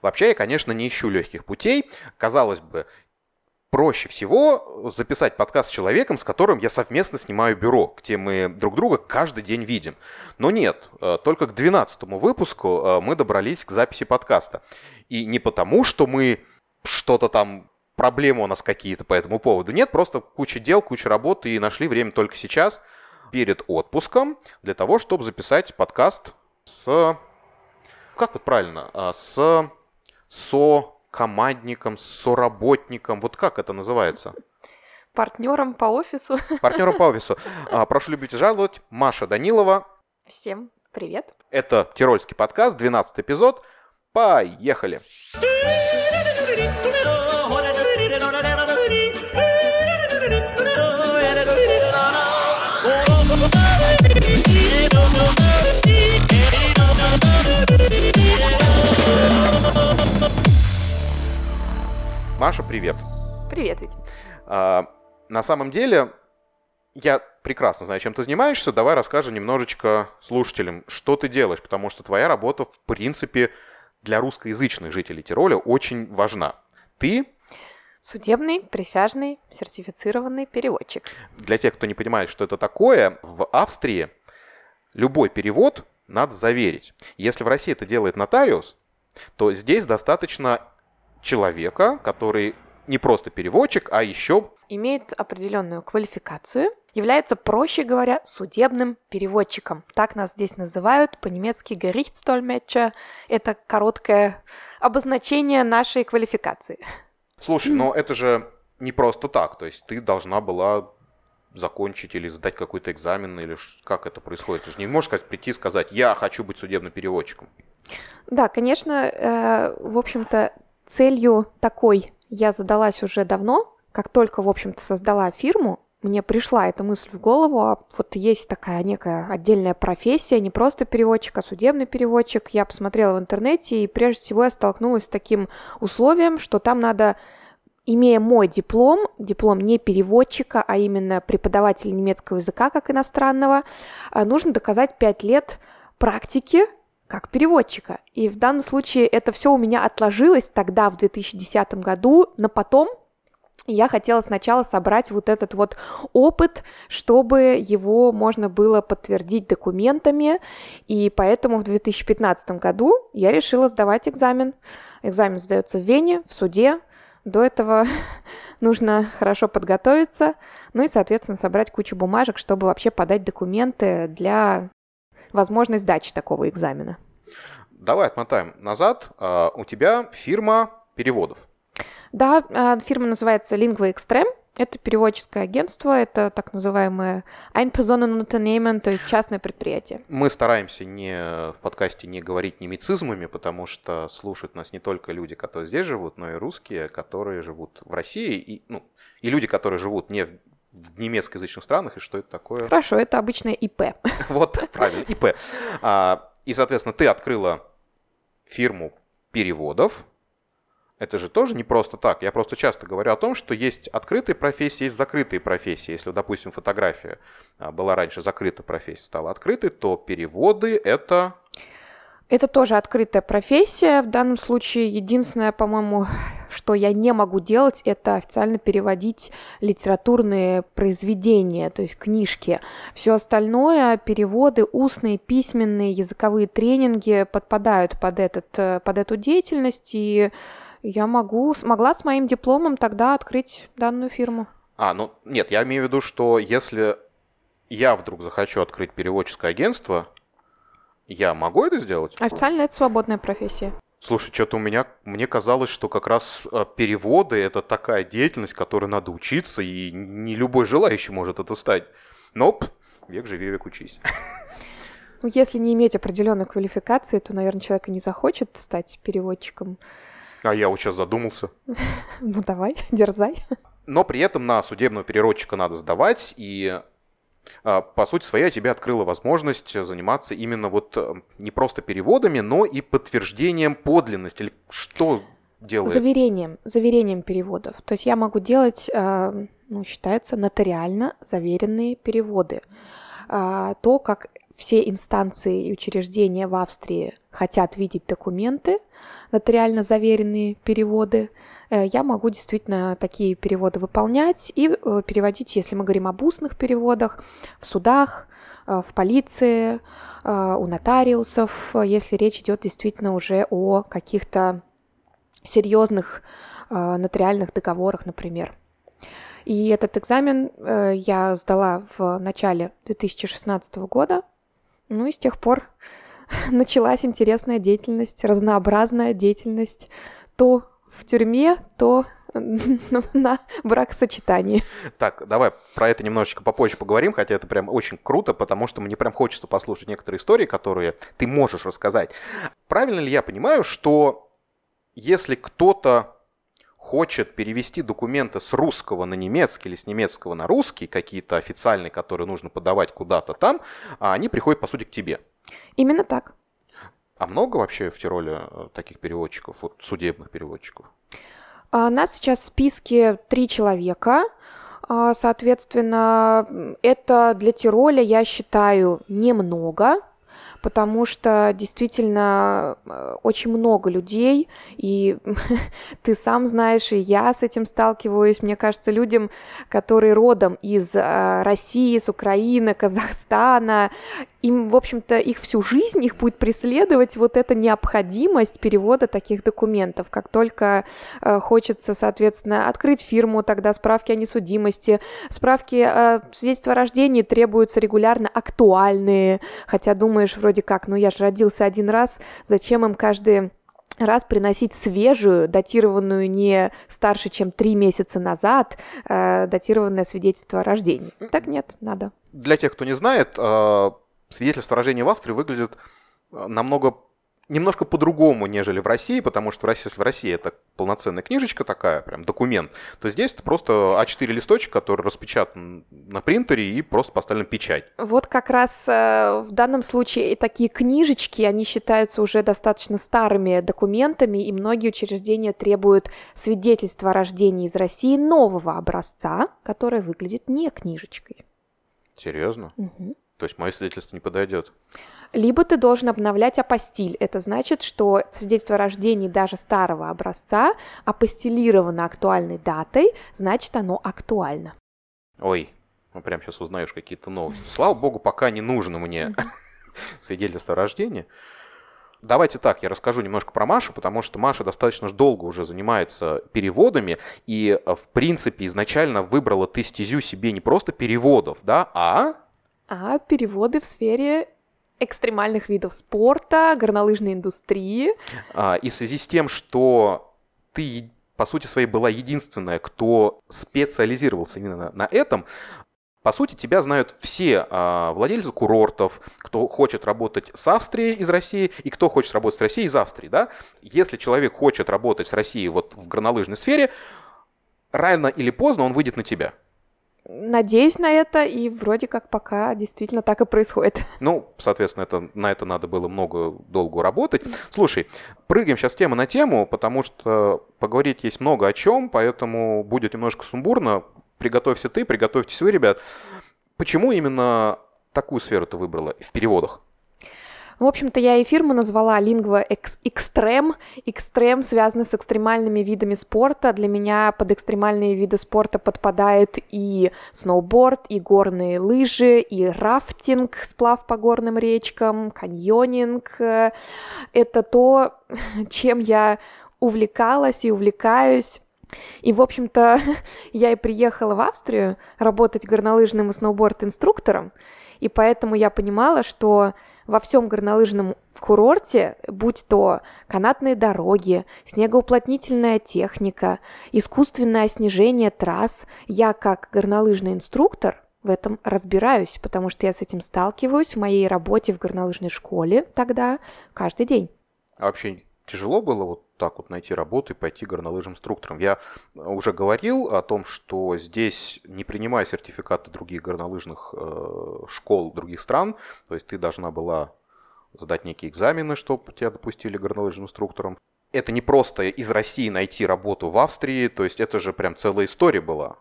Вообще я, конечно, не ищу легких путей. Казалось бы, проще всего записать подкаст с человеком, с которым я совместно снимаю бюро, где мы друг друга каждый день видим. Но нет, только к 12-му выпуску мы добрались к записи подкаста. И не потому, что мы что-то там... Проблемы у нас какие-то по этому поводу нет, просто куча дел, куча работы, и нашли время только сейчас, перед отпуском, для того, чтобы записать подкаст с... Как вот правильно? С сокомандником, соработником, вот как это называется? Партнером по офису. Партнером по офису. Прошу любить и жаловать, Маша Данилова. Всем привет. Это Тирольский подкаст, 12-й эпизод. Поехали! Маша, привет. Привет, Витя. На самом деле, я прекрасно знаю, чем ты занимаешься. Давай расскажем немножечко слушателям, что ты делаешь, потому что твоя работа, в принципе, для русскоязычных жителей Тироля очень важна. Ты... Судебный, присяжный, сертифицированный переводчик. Для тех, кто не понимает, что это такое, в Австрии любой перевод надо заверить. Если в России это делает нотариус, то здесь достаточно... человека, который не просто переводчик, а еще... Имеет определенную квалификацию, является, проще говоря, судебным переводчиком. Так нас здесь называют, по-немецки Gerichtstolmetscher. Это короткое обозначение нашей квалификации. Слушай, но это же не просто так. То есть ты должна была закончить или сдать какой-то экзамен, или как это происходит? Ты же не можешь прийти и сказать, я хочу быть судебным переводчиком. Да, конечно, в общем-то... Целью такой я задалась уже давно, как только, в общем-то, создала фирму, мне пришла эта мысль в голову, а вот есть такая некая отдельная профессия, не просто переводчик, а судебный переводчик. Я посмотрела в интернете, и прежде всего я столкнулась с таким условием, что там надо, имея мой диплом, диплом не переводчика, а именно преподавателя немецкого языка как иностранного, нужно доказать 5 лет практики, как переводчика. И в данном случае это все у меня отложилось тогда, в 2010 году, на потом. Я хотела сначала собрать вот этот вот опыт, чтобы его можно было подтвердить документами, и поэтому в 2015 году я решила сдавать экзамен. Экзамен сдается в Вене, в суде. До этого нужно хорошо подготовиться, ну и, соответственно, собрать кучу бумажек, чтобы вообще подать документы для... возможность сдачи такого экзамена. Давай отмотаем назад. У тебя фирма переводов. Да, фирма называется LinguaXtrem. Это переводческое агентство, это так называемое Ein-Personen-Unternehmen, то есть частное предприятие. Мы стараемся в подкасте не говорить немецизмами, потому что слушают нас не только люди, которые здесь живут, но и русские, которые живут в России, и люди, которые живут не в немецкоязычных странах, и что это такое? Хорошо, это обычное ИП. Вот, правильно, ИП. И, соответственно, ты открыла фирму переводов. Это же тоже не просто так. Я просто часто говорю о том, что есть открытые профессии, есть закрытые профессии. Если, допустим, фотография была раньше закрыта, профессия стала открытой, то переводы — это... Это тоже открытая профессия. В данном случае единственное, по-моему, что я не могу делать, это официально переводить литературные произведения, то есть книжки. Все остальное, переводы, устные, письменные, языковые тренинги подпадают под эту деятельность, и я смогла с моим дипломом тогда открыть данную фирму. Нет, я имею в виду, что если я вдруг захочу открыть переводческое агентство... Я могу это сделать? Официально это свободная профессия. Слушай, что-то мне казалось, что как раз переводы — это такая деятельность, которой надо учиться, и не любой желающий может это стать. Но век живи, век учись. Если не иметь определенной квалификации, то, наверное, человек и не захочет стать переводчиком. А я вот сейчас задумался. Ну давай, дерзай. Но при этом на судебного переводчика надо сдавать, и... По сути своей, тебе открыла возможность заниматься именно вот не просто переводами, но и подтверждением подлинности. Или что делает? Заверением переводов. То есть я могу делать, считаются нотариально заверенные переводы. То, как все инстанции и учреждения в Австрии хотят видеть документы, нотариально заверенные переводы, я могу действительно такие переводы выполнять и переводить, если мы говорим об устных переводах, в судах, в полиции, у нотариусов, если речь идет действительно уже о каких-то серьезных нотариальных договорах, например. И этот экзамен я сдала в начале 2016 года, ну и с тех пор началась интересная деятельность, разнообразная деятельность, то в тюрьме, то на бракосочетании. Так, давай про это немножечко попозже поговорим, хотя это прям очень круто, потому что мне прям хочется послушать некоторые истории, которые ты можешь рассказать. Правильно ли я понимаю, что если кто-то хочет перевести документы с русского на немецкий или с немецкого на русский, какие-то официальные, которые нужно подавать куда-то там, они приходят, по сути, к тебе? Именно так. А много вообще в Тироле таких переводчиков, вот судебных переводчиков? У нас сейчас в списке 3 человека. Соответственно, это для Тироля, я считаю, немного, потому что действительно очень много людей, и ты сам знаешь, и я с этим сталкиваюсь. Мне кажется, людям, которые родом из России, с Украины, Казахстана, им, в общем-то, их всю жизнь, их будет преследовать вот эта необходимость перевода таких документов. Как только хочется, соответственно, открыть фирму, тогда справки о несудимости, справки о свидетельстве о рождении требуются регулярно актуальные, хотя думаешь вроде как, ну я же родился один раз, зачем им каждый раз приносить свежую, датированную не старше, чем 3 месяца назад, датированное свидетельство о рождении. Так нет, надо. Для тех, кто не знает, свидетельство о рождении в Австрии выглядит немножко по-другому, нежели в России, потому что если в России это полноценная книжечка такая, прям документ, то здесь это просто А4 листочек, который распечатан на принтере и просто поставлен печать. Вот как раз в данном случае такие книжечки, они считаются уже достаточно старыми документами, и многие учреждения требуют свидетельства о рождении из России нового образца, которое выглядит не книжечкой. Серьезно? Угу. То есть мое свидетельство не подойдет. Либо ты должен обновлять апостиль. Это значит, что свидетельство о рождении даже старого образца апостилировано актуальной датой, значит, оно актуально. Ой, ну прям сейчас узнаешь какие-то новости. Слава богу, пока не нужно мне свидетельство о рождении. Давайте так, я расскажу немножко про Машу, потому что Маша достаточно долго уже занимается переводами и, в принципе, изначально выбрала ты стезю себе не просто переводов, да, а переводы в сфере экстремальных видов спорта, горнолыжной индустрии. И в связи с тем, что ты, по сути своей, была единственная, кто специализировался именно на этом, по сути, тебя знают все владельцы курортов, кто хочет работать с Австрией из России и кто хочет работать с Россией из Австрии, да? Если человек хочет работать с Россией вот в горнолыжной сфере, рано или поздно он выйдет на тебя. Надеюсь на это, и вроде как пока действительно так и происходит. Ну, соответственно, на это надо было долго работать. Слушай, прыгаем сейчас тема на тему, потому что поговорить есть много о чем, поэтому будет немножко сумбурно. Приготовься ты, приготовьтесь вы, ребят. Почему именно такую сферу ты выбрала в переводах? В общем-то, я и фирму назвала LinguaXtrem. Xtrem связано с экстремальными видами спорта. Для меня под экстремальные виды спорта подпадает и сноуборд, и горные лыжи, и рафтинг, сплав по горным речкам, каньонинг. Это то, чем я увлекалась и увлекаюсь. И, в общем-то, я и приехала в Австрию работать горнолыжным и сноуборд-инструктором. И поэтому я понимала, что во всем горнолыжном курорте, будь то канатные дороги, снегоуплотнительная техника, искусственное снижение трасс, я как горнолыжный инструктор в этом разбираюсь, потому что я с этим сталкиваюсь в моей работе в горнолыжной школе тогда каждый день. А вообще тяжело было вот так вот найти работу и пойти горнолыжным инструктором? Я уже говорил о том, что здесь, не принимая сертификаты других горнолыжных школ других стран, то есть ты должна была сдать некие экзамены, чтобы тебя допустили горнолыжным инструктором. Это не просто из России найти работу в Австрии, то есть это же прям целая история была.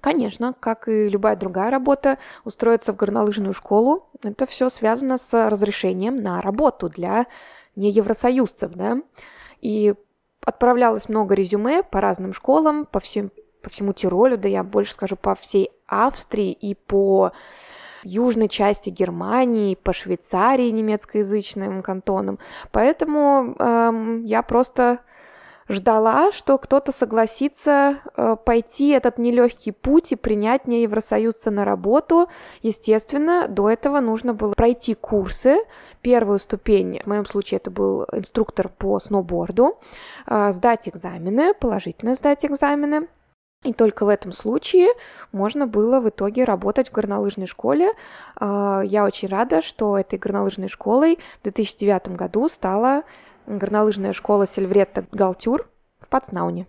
Конечно, как и любая другая работа, устроиться в горнолыжную школу – это все связано с разрешением на работу для неевросоюзцев, да. И отправлялось много резюме по разным школам, по всему Тиролю, да я больше скажу, по всей Австрии и по южной части Германии, по Швейцарии, немецкоязычным кантонам. Поэтому я просто ждала, что кто-то согласится пойти этот нелегкий путь и принять неевросоюзца на работу. Естественно, до этого нужно было пройти курсы. Первую ступень, в моем случае это был инструктор по сноуборду, сдать экзамены, положительно сдать экзамены. И только в этом случае можно было в итоге работать в горнолыжной школе. Я очень рада, что этой горнолыжной школой в 2009 году стала горнолыжная школа Сильветта Галтюр в Пацнауне.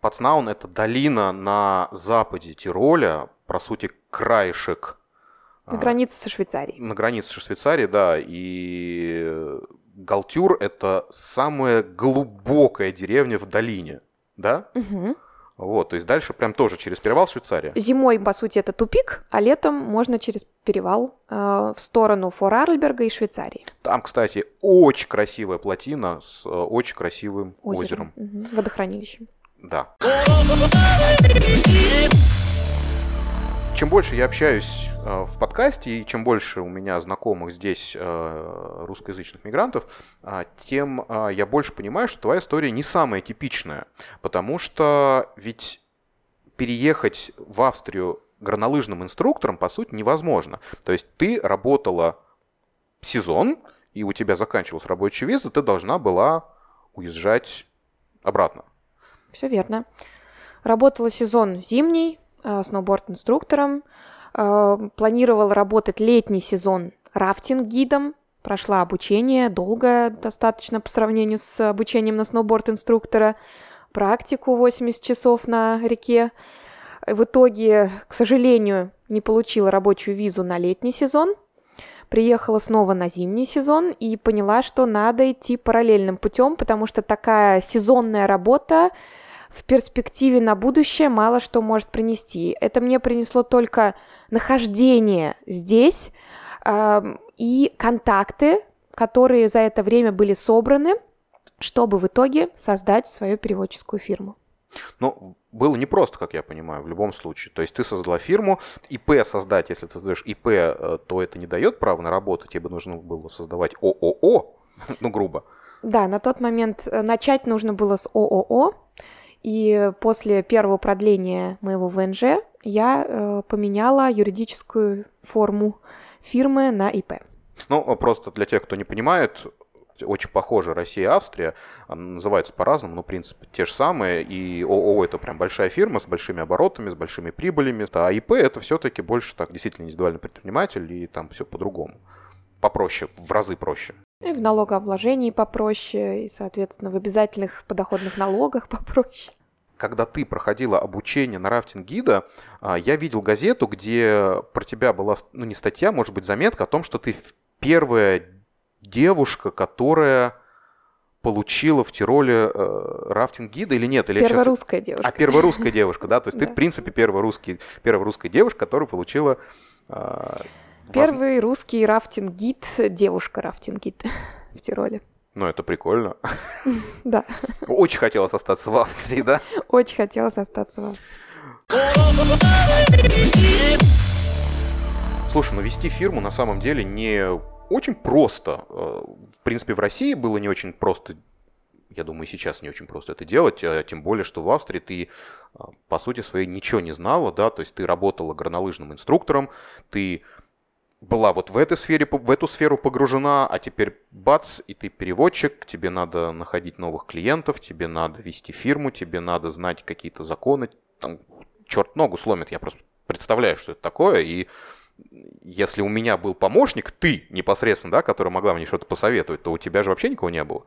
Пацнаун — это долина на западе Тироля, по сути, краешек. На границе со Швейцарией. На границе со Швейцарией, да. И Галтюр — это самая глубокая деревня в долине, да? Угу. Вот, то есть дальше прям тоже через перевал Швейцария. Зимой, по сути, это тупик, а летом можно через перевал в сторону Форарльберга и Швейцарии. Там, кстати, очень красивая плотина с очень красивым озером. Угу. Водохранилищем. Да. Чем больше я общаюсь в подкасте, и чем больше у меня знакомых здесь русскоязычных мигрантов, тем я больше понимаю, что твоя история не самая типичная. Потому что ведь переехать в Австрию горнолыжным инструктором, по сути, невозможно. То есть ты работала сезон, и у тебя заканчивалась рабочая виза, ты должна была уезжать обратно. Все верно. Работала сезон зимний, сноуборд-инструктором, планировала работать летний сезон рафтинг-гидом, прошла обучение, долгое достаточно по сравнению с обучением на сноуборд-инструктора, практику 80 часов на реке. В итоге, к сожалению, не получила рабочую визу на летний сезон, приехала снова на зимний сезон и поняла, что надо идти параллельным путем, потому что такая сезонная работа в перспективе на будущее мало что может принести. Это мне принесло только нахождение здесь и контакты, которые за это время были собраны, чтобы в итоге создать свою переводческую фирму. Ну, было непросто, как я понимаю, в любом случае. То есть ты создала фирму, ИП создать, если ты создаешь ИП, то это не дает права на работу, тебе нужно было создавать ООО, ну, грубо. Да, на тот момент начать нужно было с ООО. И после первого продления моего ВНЖ я поменяла юридическую форму фирмы на ИП. Ну, просто для тех, кто не понимает, очень похожи Россия и Австрия, называются по-разному, но принцип те же самые, и ООО — это прям большая фирма с большими оборотами, с большими прибылями, а ИП — это все-таки больше так действительно индивидуальный предприниматель, и там все по-другому, попроще, в разы проще. И в налогообложении попроще, и, соответственно, в обязательных подоходных налогах попроще. Когда ты проходила обучение на рафтинг-гида, я видел газету, где про тебя была, ну, не статья, может быть, заметка о том, что ты первая девушка, которая получила в Тироле рафтинг-гида или нет? Или первая русская девушка. А, первая русская девушка, да? То есть ты, в принципе, первая русская девушка, которая получила... Первый русский рафтинг-гид, девушка-рафтинг-гид в Тироле. Ну, это прикольно. Да. Очень хотелось остаться в Австрии, да? Очень хотелось остаться в Австрии. Слушай, ну вести фирму на самом деле не очень просто. В принципе, в России было не очень просто. Я думаю, сейчас не очень просто это делать, тем более, что в Австрии ты, по сути своей, ничего не знала, да? То есть ты работала горнолыжным инструктором, ты... была вот в эту сферу погружена, а теперь бац, и ты переводчик, тебе надо находить новых клиентов, тебе надо вести фирму, тебе надо знать какие-то законы. Там, черт ногу сломит, я просто представляю, что это такое. И если у меня был помощник, ты непосредственно, да, которая могла мне что-то посоветовать, то у тебя же вообще никого не было.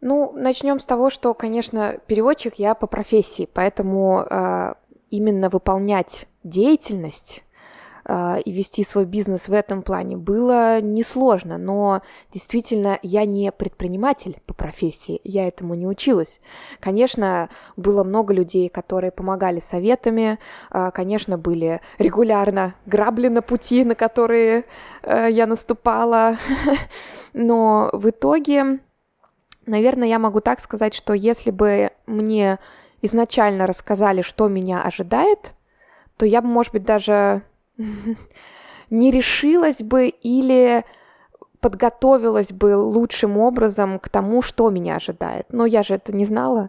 Ну, начнем с того, что, конечно, переводчик я по профессии, поэтому именно выполнять деятельность и вести свой бизнес в этом плане было несложно, но действительно я не предприниматель по профессии, я этому не училась. Конечно, было много людей, которые помогали советами, конечно, были регулярно грабли на пути, на которые я наступала, но в итоге, наверное, я могу так сказать, что если бы мне изначально рассказали, что меня ожидает, то я бы, может быть, даже не решилась бы или подготовилась бы лучшим образом к тому, что меня ожидает. Но я же это не знала.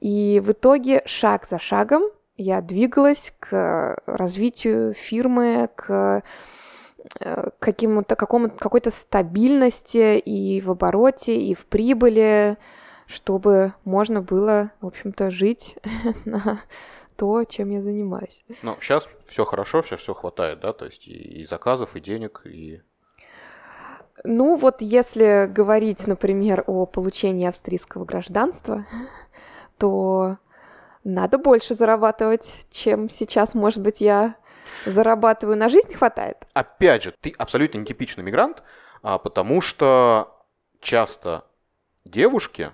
И в итоге шаг за шагом я двигалась к развитию фирмы, к какой-то стабильности и в обороте, и в прибыли, чтобы можно было, в общем-то, жить на то, чем я занимаюсь. Ну, сейчас все хорошо, сейчас все хватает, да? То есть и заказов, и денег, и... Ну, вот если говорить, например, о получении австрийского гражданства, то надо больше зарабатывать, чем сейчас, может быть, я зарабатываю. На жизнь хватает. Опять же, ты абсолютно нетипичный мигрант, потому что часто девушки,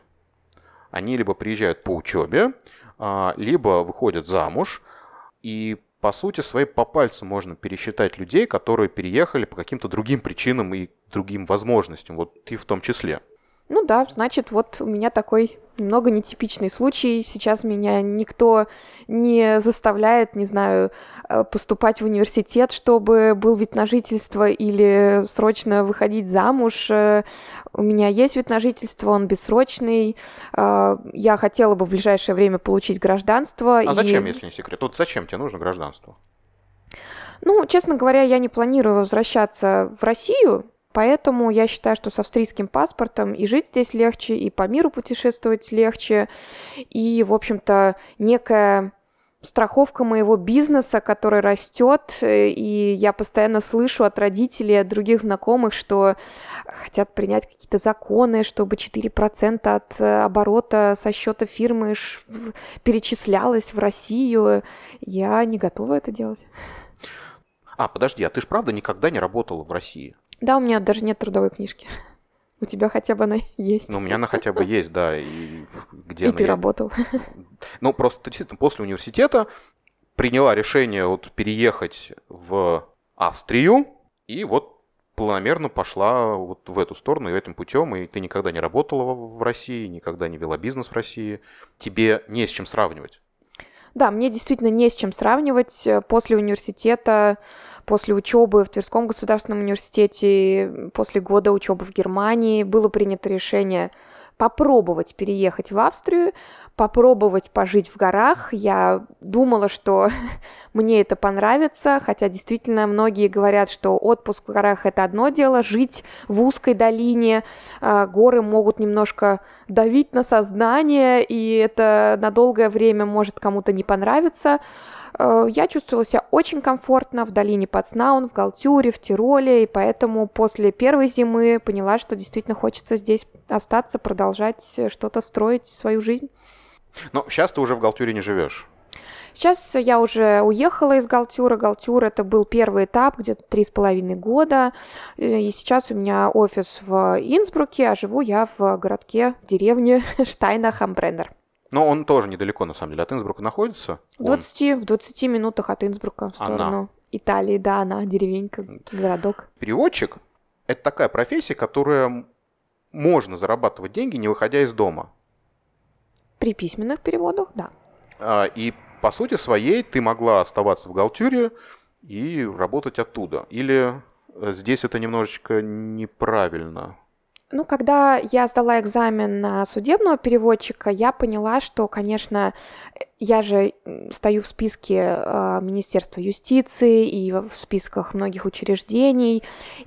они либо приезжают по учебе, либо выходят замуж, и, по сути, своей по пальцам можно пересчитать людей, которые переехали по каким-то другим причинам и другим возможностям, вот ты в том числе. Ну да, значит, вот у меня такой немного нетипичный случай, сейчас меня никто не заставляет, не знаю, поступать в университет, чтобы был вид на жительство, или срочно выходить замуж. У меня есть вид на жительство, он бессрочный, я хотела бы в ближайшее время получить гражданство. А зачем, если не секрет? Вот зачем тебе нужно гражданство? Ну, честно говоря, я не планирую возвращаться в Россию, поэтому я считаю, что с австрийским паспортом и жить здесь легче, и по миру путешествовать легче, и, в общем-то, некая страховка моего бизнеса, который растет, и я постоянно слышу от родителей, от других знакомых, что хотят принять какие-то законы, чтобы 4% от оборота со счета фирмы перечислялось в Россию. Я не готова это делать. Подожди, а ты ж правда никогда не работала в России? Да, у меня даже нет трудовой книжки. У тебя хотя бы она есть. Ну, у меня она хотя бы есть, да. И ты работал. Ну, просто действительно после университета приняла решение вот переехать в Австрию, и вот планомерно пошла вот в эту сторону и этим путем. И ты никогда не работала в России, никогда не вела бизнес в России. Тебе не с чем сравнивать. Да, мне действительно не с чем сравнивать. После университета, после учебы в Тверском государственном университете, после года учебы в Германии было принято решение попробовать переехать в Австрию, попробовать пожить в горах. Я думала, что мне это понравится, хотя действительно многие говорят, что отпуск в горах – это одно дело, жить в узкой долине, горы могут немножко давить на сознание, и это на долгое время может кому-то не понравиться. Я чувствовала себя очень комфортно в долине Пацнаун, в Галтюре, в Тироле, и поэтому после первой зимы поняла, что действительно хочется здесь остаться, продолжать что-то строить, свою жизнь. Но сейчас ты уже в Галтюре не живешь. Сейчас я уже уехала из Галтюра. Галтюр — это был первый этап, где-то 3,5 года. И сейчас у меня офис в Инсбруке, а живу я в городке, в деревне Штайнах-Амбреннер. Но он тоже недалеко, на самом деле, от Инсбрука находится. В 20 минутах от Инсбрука в сторону Италии. Да, она деревенька, городок. Переводчик — это такая профессия, которая можно зарабатывать деньги, не выходя из дома. При письменных переводах, да. И, по сути своей, ты могла оставаться в Галтюре и работать оттуда. Или здесь это немножечко неправильно? Ну, когда я сдала экзамен на судебного переводчика, я поняла, что, конечно, я же стою в списке Министерства юстиции и в списках многих учреждений,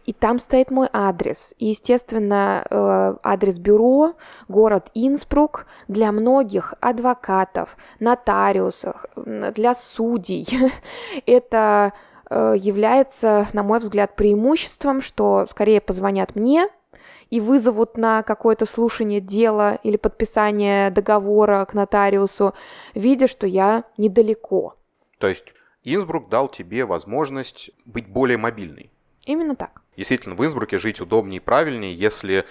и там стоит мой адрес. И, естественно, адрес бюро, город Инсбрук, для многих адвокатов, нотариусов, для судей. Это является, на мой взгляд, преимуществом, что скорее позвонят мне, и вызовут на какое-то слушание дела или подписание договора к нотариусу, видя, что я недалеко. То есть Инсбрук дал тебе возможность быть более мобильной. Именно так. Действительно, в Инсбруке жить удобнее и правильнее, если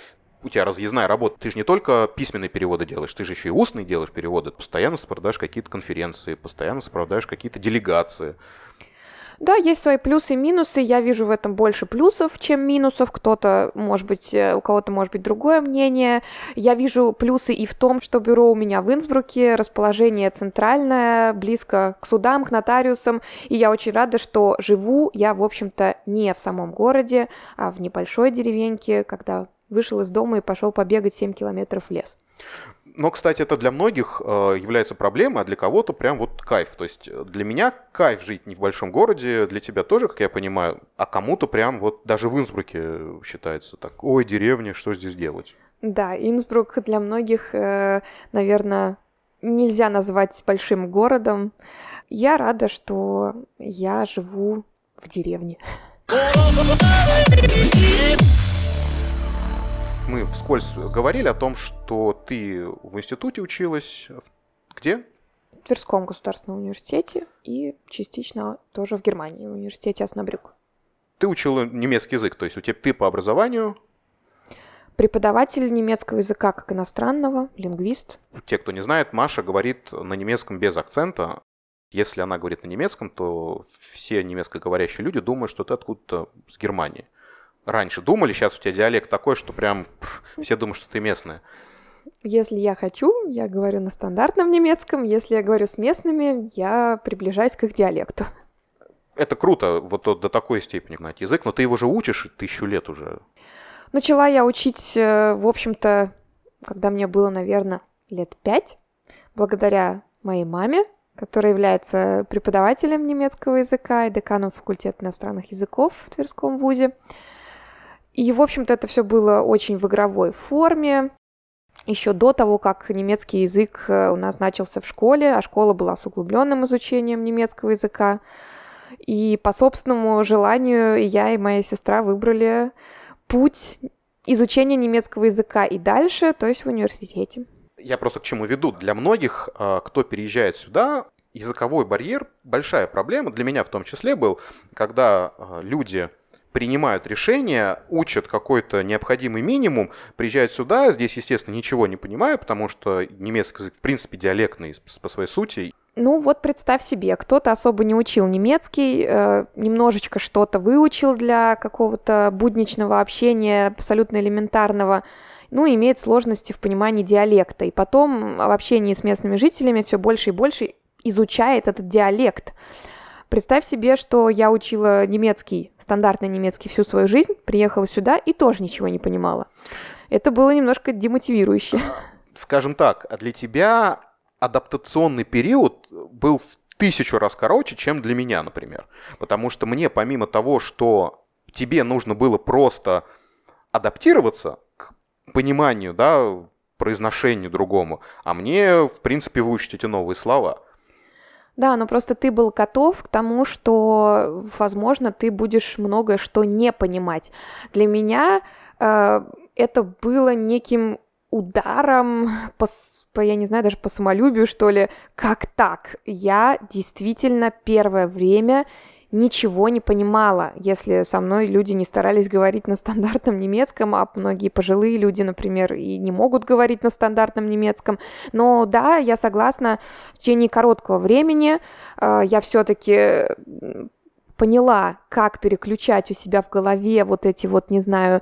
у тебя разъездная работа. Ты же не только письменные переводы делаешь, ты же еще и устные делаешь переводы. Постоянно сопровождаешь какие-то конференции, постоянно сопровождаешь какие-то делегации. Да, есть свои плюсы и минусы. Я вижу в этом больше плюсов, чем минусов. Кто-то, может быть, у кого-то может быть другое мнение. Я вижу плюсы и в том, что бюро у меня в Инсбруке, расположение центральное, близко к судам, к нотариусам. И я очень рада, что живу я, в общем-то, не в самом городе, а в небольшой деревеньке, когда вышел из дома и пошел побегать 7 километров в лес. Но, кстати, это для многих является проблемой, а для кого-то прям вот кайф. То есть для меня кайф жить не в большом городе, для тебя тоже, как я понимаю, а кому-то прям вот даже в Инсбруке считается так, ой, деревня, что здесь делать? Да, Инсбрук для многих, наверное, нельзя назвать большим городом. Я рада, что я живу в деревне. Мы вскользь говорили о том, что ты в институте училась. Где? В Тверском государственном университете и частично тоже в Германии, в университете Оснабрюк. Ты учила немецкий язык, то есть у тебя ты по образованию? Преподаватель немецкого языка как иностранного, лингвист. Те, кто не знает, Маша говорит на немецком без акцента. Если она говорит на немецком, то все немецкоговорящие люди думают, что ты откуда-то с Германии. Раньше думали, сейчас у тебя диалект такой, что прям все думают, что ты местная. Если я хочу, я говорю на стандартном немецком. Если я говорю с местными, я приближаюсь к их диалекту. Это круто, вот до такой степени знать язык, но ты его же учишь 1000 лет уже. Начала я учить, в общем-то, когда мне было, наверное, 5 лет, благодаря моей маме, которая является преподавателем немецкого языка и деканом факультета иностранных языков в Тверском вузе. И, в общем-то, это все было очень в игровой форме. Еще до того, как немецкий язык у нас начался в школе, а школа была с углубленным изучением немецкого языка. И по собственному желанию я и моя сестра выбрали путь изучения немецкого языка и дальше, то есть в университете. Я просто к чему веду. Для многих, кто переезжает сюда, языковой барьер – большая проблема. Для меня в том числе был, когда люди принимают решения, учат какой-то необходимый минимум, приезжают сюда, здесь, естественно, ничего не понимаю, потому что немецкий язык, в принципе, диалектный по своей сути. Ну вот представь себе, кто-то особо не учил немецкий, немножечко что-то выучил для какого-то будничного общения, абсолютно элементарного, ну, имеет сложности в понимании диалекта. И потом в общении с местными жителями все больше и больше изучает этот диалект. Представь себе, что я учила немецкий, стандартный немецкий всю свою жизнь, приехала сюда и тоже ничего не понимала. Это было немножко демотивирующе. Скажем так, для тебя адаптационный период был в 1000 раз короче, чем для меня, например. Потому что мне, помимо того, что тебе нужно было просто адаптироваться к пониманию, да, произношению другому, а мне, в принципе, выучить эти новые слова. Да, но просто ты был готов к тому, что, возможно, ты будешь многое что не понимать. Для меня это было неким ударом по, я не знаю, даже по самолюбию, что ли. Как так? Я действительно первое время ничего не понимала, если со мной люди не старались говорить на стандартном немецком, а многие пожилые люди, например, и не могут говорить на стандартном немецком. Но да, я согласна, в течение короткого времени я все-таки поняла, как переключать у себя в голове вот эти вот, не знаю,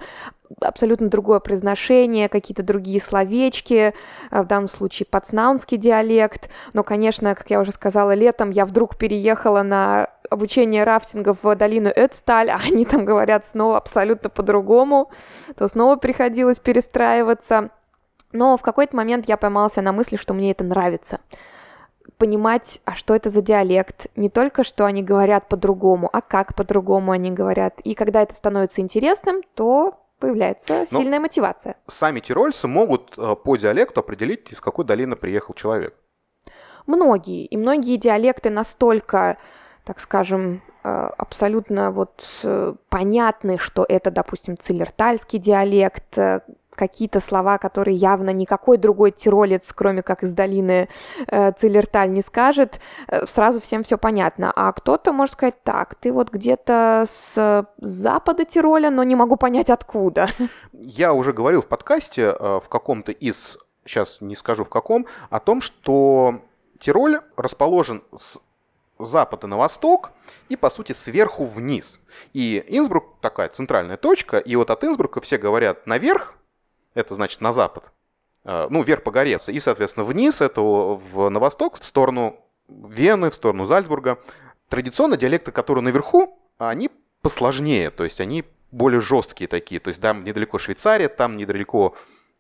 абсолютно другое произношение, какие-то другие словечки, в данном случае пацнаунский диалект. Но, конечно, как я уже сказала, летом я вдруг переехала на обучение рафтинга в долину Эдсталь, а они там говорят снова абсолютно по-другому, то снова приходилось перестраиваться. Но в какой-то момент я поймалась на мысли, что мне это нравится. Понимать, а что это за диалект, не только, что они говорят по-другому, а как по-другому они говорят. И когда это становится интересным, то появляется сильная мотивация. Сами тирольцы могут по диалекту определить, из какой долины приехал человек. Многие. И многие диалекты настолько, так скажем, абсолютно вот понятны, что это, допустим, целлертальский диалект, какие-то слова, которые явно никакой другой тиролец, кроме как из долины Целлерталь, не скажет, сразу всем все понятно. А кто-то может сказать: так, ты вот где-то с запада Тироля, но не могу понять, откуда. Я уже говорил в подкасте в каком-то из, сейчас не скажу в каком, о том, что Тироль расположен с запада на восток и, по сути, сверху вниз. И Инсбрук такая центральная точка, и вот от Инсбрука все говорят наверх, это значит на запад, ну, вверх по горе, и, соответственно, вниз, это на восток, в сторону Вены, в сторону Зальцбурга. Традиционно диалекты, которые наверху, они посложнее, то есть они более жесткие такие, то есть там недалеко Швейцария, там недалеко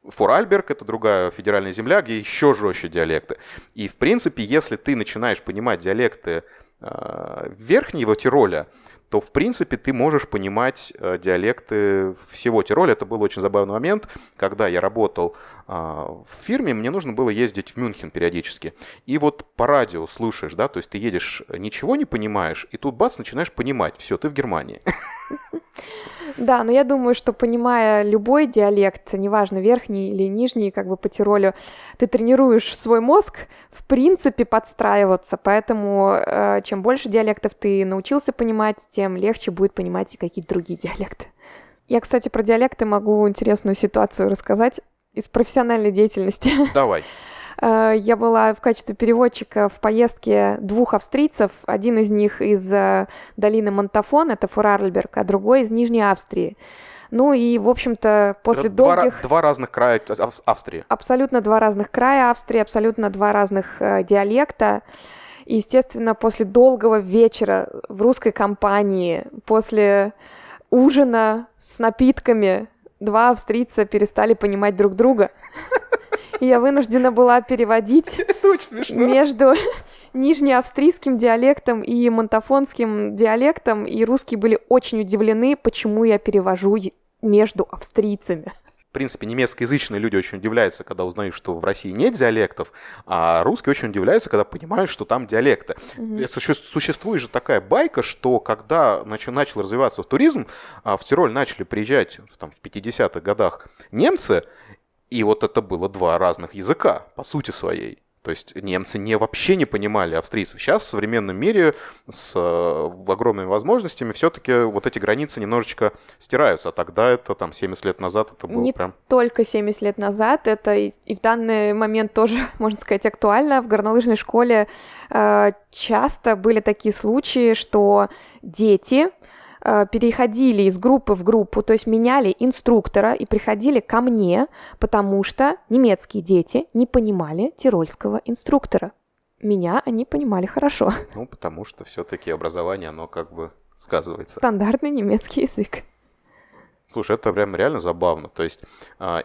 Форарльберг, это другая федеральная земля, где еще жестче диалекты. И, в принципе, если ты начинаешь понимать диалекты верхнего Тироля, то, в принципе, ты можешь понимать диалекты всего Тироля. Это был очень забавный момент, когда я работал в фирме, мне нужно было ездить в Мюнхен периодически. И вот по радио слушаешь, да, то есть ты едешь, ничего не понимаешь, и тут бац, начинаешь понимать, все, ты в Германии. Да, но я думаю, что, понимая любой диалект, неважно, верхний или нижний, как бы по Тиролю, ты тренируешь свой мозг, в принципе, подстраиваться, поэтому чем больше диалектов ты научился понимать, тем легче будет понимать и какие-то другие диалекты. Я, кстати, про диалекты могу интересную ситуацию рассказать из профессиональной деятельности. Давай. Я была в качестве переводчика в поездке двух австрийцев. Один из них из долины Монтафон, это Форарльберг, а другой из Нижней Австрии. Ну и, в общем-то, после долгих... Два разных края Австрии. Абсолютно два разных края Австрии, абсолютно два разных диалекта. И, естественно, после долгого вечера в русской компании, после ужина с напитками, два австрийца перестали понимать друг друга. И я вынуждена была переводить между нижнеавстрийским диалектом и монтафонским диалектом, и русские были очень удивлены, почему я перевожу между австрийцами. В принципе, немецкоязычные люди очень удивляются, когда узнают, что в России нет диалектов, а русские очень удивляются, когда понимают, что там диалекты. Существует же такая байка, что когда начал развиваться туризм, в Тироль начали приезжать там, в 50-х годах немцы, и вот это было два разных языка, по сути своей. То есть немцы вообще не понимали австрийцев. Сейчас в современном мире с огромными возможностями все-таки вот эти границы немножечко стираются. А тогда это там 70 лет назад это было не прям... Не только 70 лет назад, это и в данный момент тоже, можно сказать, актуально. В горнолыжной школе часто были такие случаи, что дети... переходили из группы в группу, то есть меняли инструктора и приходили ко мне, потому что немецкие дети не понимали тирольского инструктора. Меня они понимали хорошо. Ну, потому что все-таки образование, оно как бы сказывается. Стандартный немецкий язык. Слушай, это прям реально забавно. То есть,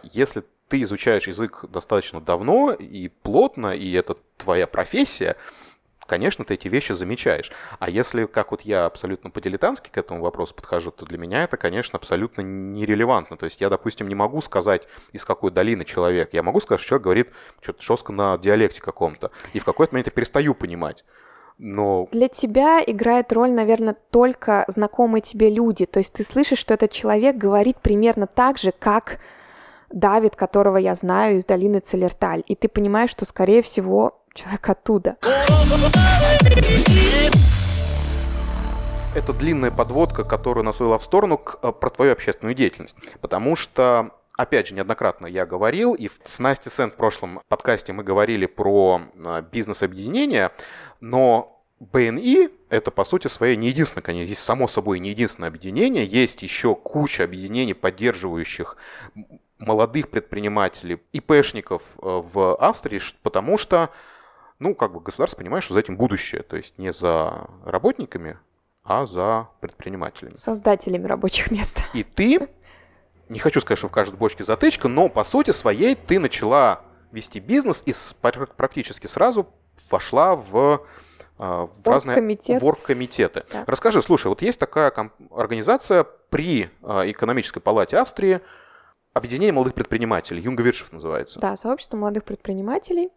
если ты изучаешь язык достаточно давно и плотно, и это твоя профессия, конечно, ты эти вещи замечаешь. А если, как вот я абсолютно по-дилетантски к этому вопросу подхожу, то для меня это, конечно, абсолютно нерелевантно. То есть я, допустим, не могу сказать, из какой долины человек. Я могу сказать, что человек говорит что-то жестко на диалекте каком-то. И в какой-то момент я перестаю понимать. Но... Для тебя играет роль, наверное, только знакомые тебе люди. То есть ты слышишь, что этот человек говорит примерно так же, как Давид, которого я знаю из долины Целлерталь. И ты понимаешь, что, скорее всего... человек оттуда. Это длинная подводка, которую нас увела в сторону про твою общественную деятельность. Потому что, опять же, неоднократно я говорил, и с Настей Сен в прошлом подкасте мы говорили про бизнес-объединения, но БНИ – это, по сути, своей не единственное, конечно, здесь, само собой, не единственное объединение. Есть еще куча объединений, поддерживающих молодых предпринимателей, ИПшников в Австрии, потому что, ну, как бы государство понимает, что за этим будущее. То есть не за работниками, а за предпринимателями. Создателями рабочих мест. И ты, не хочу сказать, что в каждой бочке затычка, но, по сути своей, ты начала вести бизнес и практически сразу вошла в разные ворккомитеты. Да. Расскажи, слушай, вот есть такая организация при экономической палате Австрии, объединение молодых предпринимателей, Юнгавиршев называется. Да, сообщество молодых предпринимателей.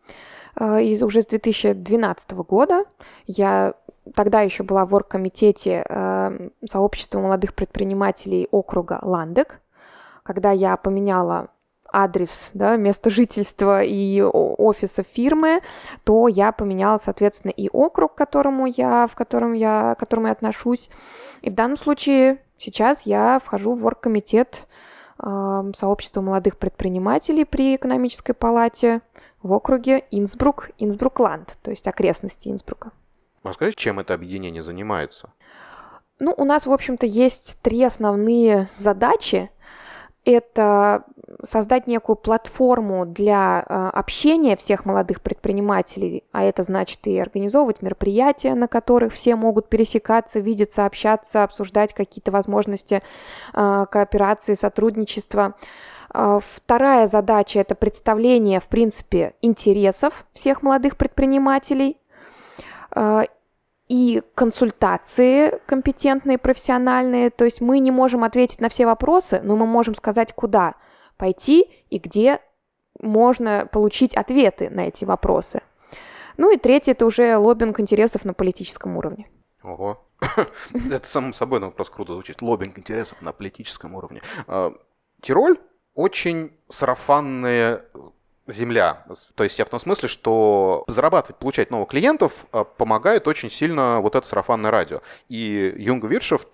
И уже с 2012 года я тогда еще была в оргкомитете сообщества молодых предпринимателей округа Ландек, когда я поменяла адрес, да, место жительства и офиса фирмы, то я поменяла, соответственно, и округ, к которому я отношусь. И в данном случае сейчас я вхожу в оргкомитет сообщества молодых предпринимателей при экономической палате в округе Инсбрук, Инсбрукланд, то есть окрестности Инсбрука. Расскажи, чем это объединение занимается? Ну, у нас, в общем-то, есть три основные задачи. Это создать некую платформу для общения всех молодых предпринимателей, а это значит и организовывать мероприятия, на которых все могут пересекаться, видеться, общаться, обсуждать какие-то возможности кооперации, сотрудничества. Вторая задача – это представление, в принципе, интересов всех молодых предпринимателей и консультации компетентные, профессиональные. То есть мы не можем ответить на все вопросы, но мы можем сказать, куда пойти и где можно получить ответы на эти вопросы. Ну и третье – это уже лоббинг интересов на политическом уровне. Ого. Это, само собой, вопрос круто звучит. Лоббинг интересов на политическом уровне. Тироль очень сарафанная земля. То есть я в том смысле, что зарабатывать, получать новых клиентов помогает очень сильно вот это сарафанное радио. И Юнгавиршев,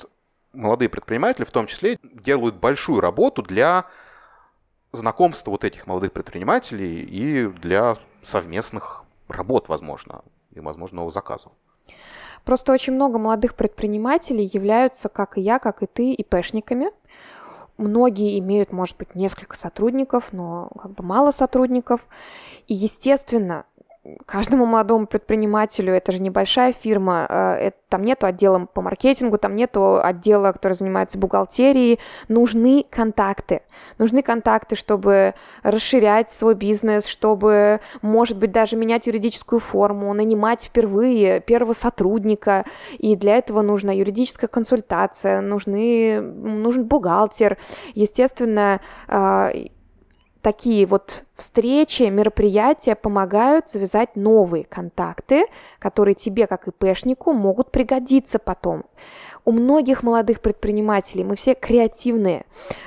молодые предприниматели в том числе, делают большую работу для знакомства вот этих молодых предпринимателей и для совместных работ, возможно, и, возможно, новых заказов. Просто очень много молодых предпринимателей являются, как и я, как и ты, ИПшниками. Многие имеют, может быть, несколько сотрудников, но как бы мало сотрудников. И, естественно, каждому молодому предпринимателю, это же небольшая фирма, там нету отдела по маркетингу, там нету отдела, который занимается бухгалтерией. Нужны контакты, чтобы расширять свой бизнес, чтобы, может быть, даже менять юридическую форму, нанимать впервые первого сотрудника. И для этого нужна юридическая консультация, нужен бухгалтер. Естественно, такие вот встречи, мероприятия помогают завязать новые контакты, которые тебе, как ИПшнику, могут пригодиться потом. У многих молодых предпринимателей, мы все креативные,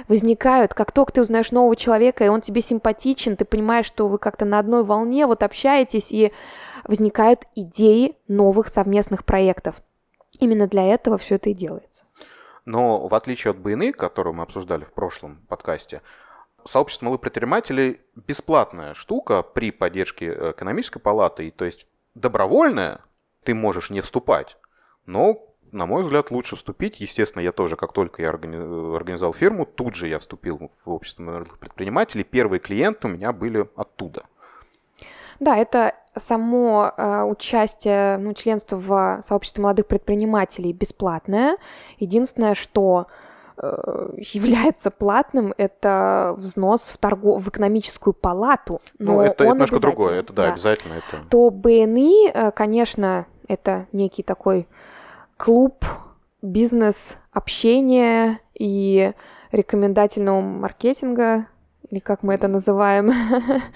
возникают, как только ты узнаешь нового человека, и он тебе симпатичен, ты понимаешь, что вы как-то на одной волне вот общаетесь, и возникают идеи новых совместных проектов. Именно для этого все это и делается. Но в отличие от БНИ, которую мы обсуждали в прошлом подкасте, сообщество молодых предпринимателей – бесплатная штука при поддержке экономической палаты, и, то есть добровольная, ты можешь не вступать, но, на мой взгляд, лучше вступить. Естественно, я тоже, как только я организовал фирму, тут же я вступил в общество молодых предпринимателей, первые клиенты у меня были оттуда. Да, это само участие, членство в сообществе молодых предпринимателей бесплатное. Единственное, что является платным, это взнос в экономическую палату. Но это немножко другое, это да. Обязательно. Это... То БНИ, конечно, это некий такой клуб, бизнес, общение и рекомендательного маркетинга, или как мы это называем.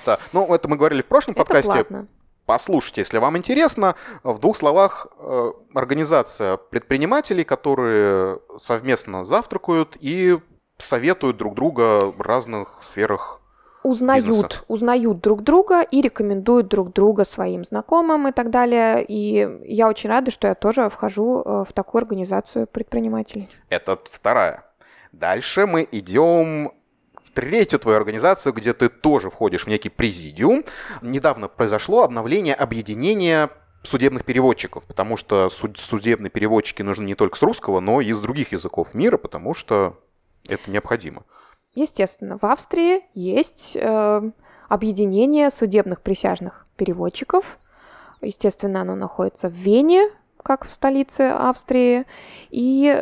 Да, это мы говорили в прошлом подкасте. Это платно. Послушайте, если вам интересно, в двух словах, организация предпринимателей, которые совместно завтракают и советуют друг друга в разных сферах бизнеса. Узнают друг друга и рекомендуют друг друга своим знакомым и так далее. И я очень рада, что я тоже вхожу в такую организацию предпринимателей. Это вторая. Дальше мы идем... Третью твою организацию, где ты тоже входишь в некий президиум. Недавно произошло обновление объединения судебных переводчиков, потому что судебные переводчики нужны не только с русского, но и с других языков мира, потому что это необходимо. Естественно, в Австрии есть объединение судебных присяжных переводчиков. Естественно, оно находится в Вене, как в столице Австрии. И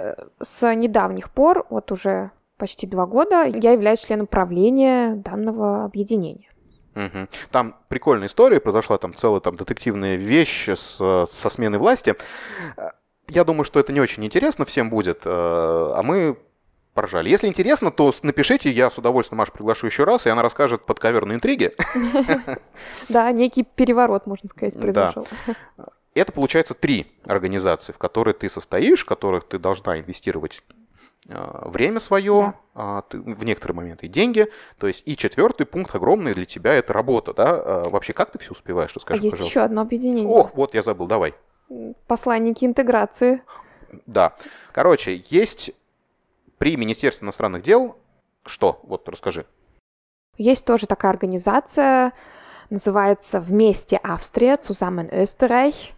с недавних пор, вот уже... почти 2 года, я являюсь членом правления данного объединения. Угу. Там прикольная история, произошла целая детективная вещь со сменой власти. Я думаю, что это не очень интересно всем будет, а мы поржали. Если интересно, то напишите, я с удовольствием Машу приглашу еще раз, и она расскажет подковерные интриги. Да, некий переворот, можно сказать, произошел. Это, получается, 3 организации, в которые ты состоишь, в которых ты должна инвестировать время свое, ты, в некоторые моменты и деньги. То есть и четвертый пункт огромный для тебя – это работа. Да? Вообще, как ты все успеваешь? Расскажи, пожалуйста. Есть еще одно объединение. Ох, вот я забыл, давай. Посланники интеграции. Да. Короче, есть при Министерстве иностранных дел… Что? Вот расскажи. Есть тоже такая организация, называется «Вместе Австрия», zusammen Österreich.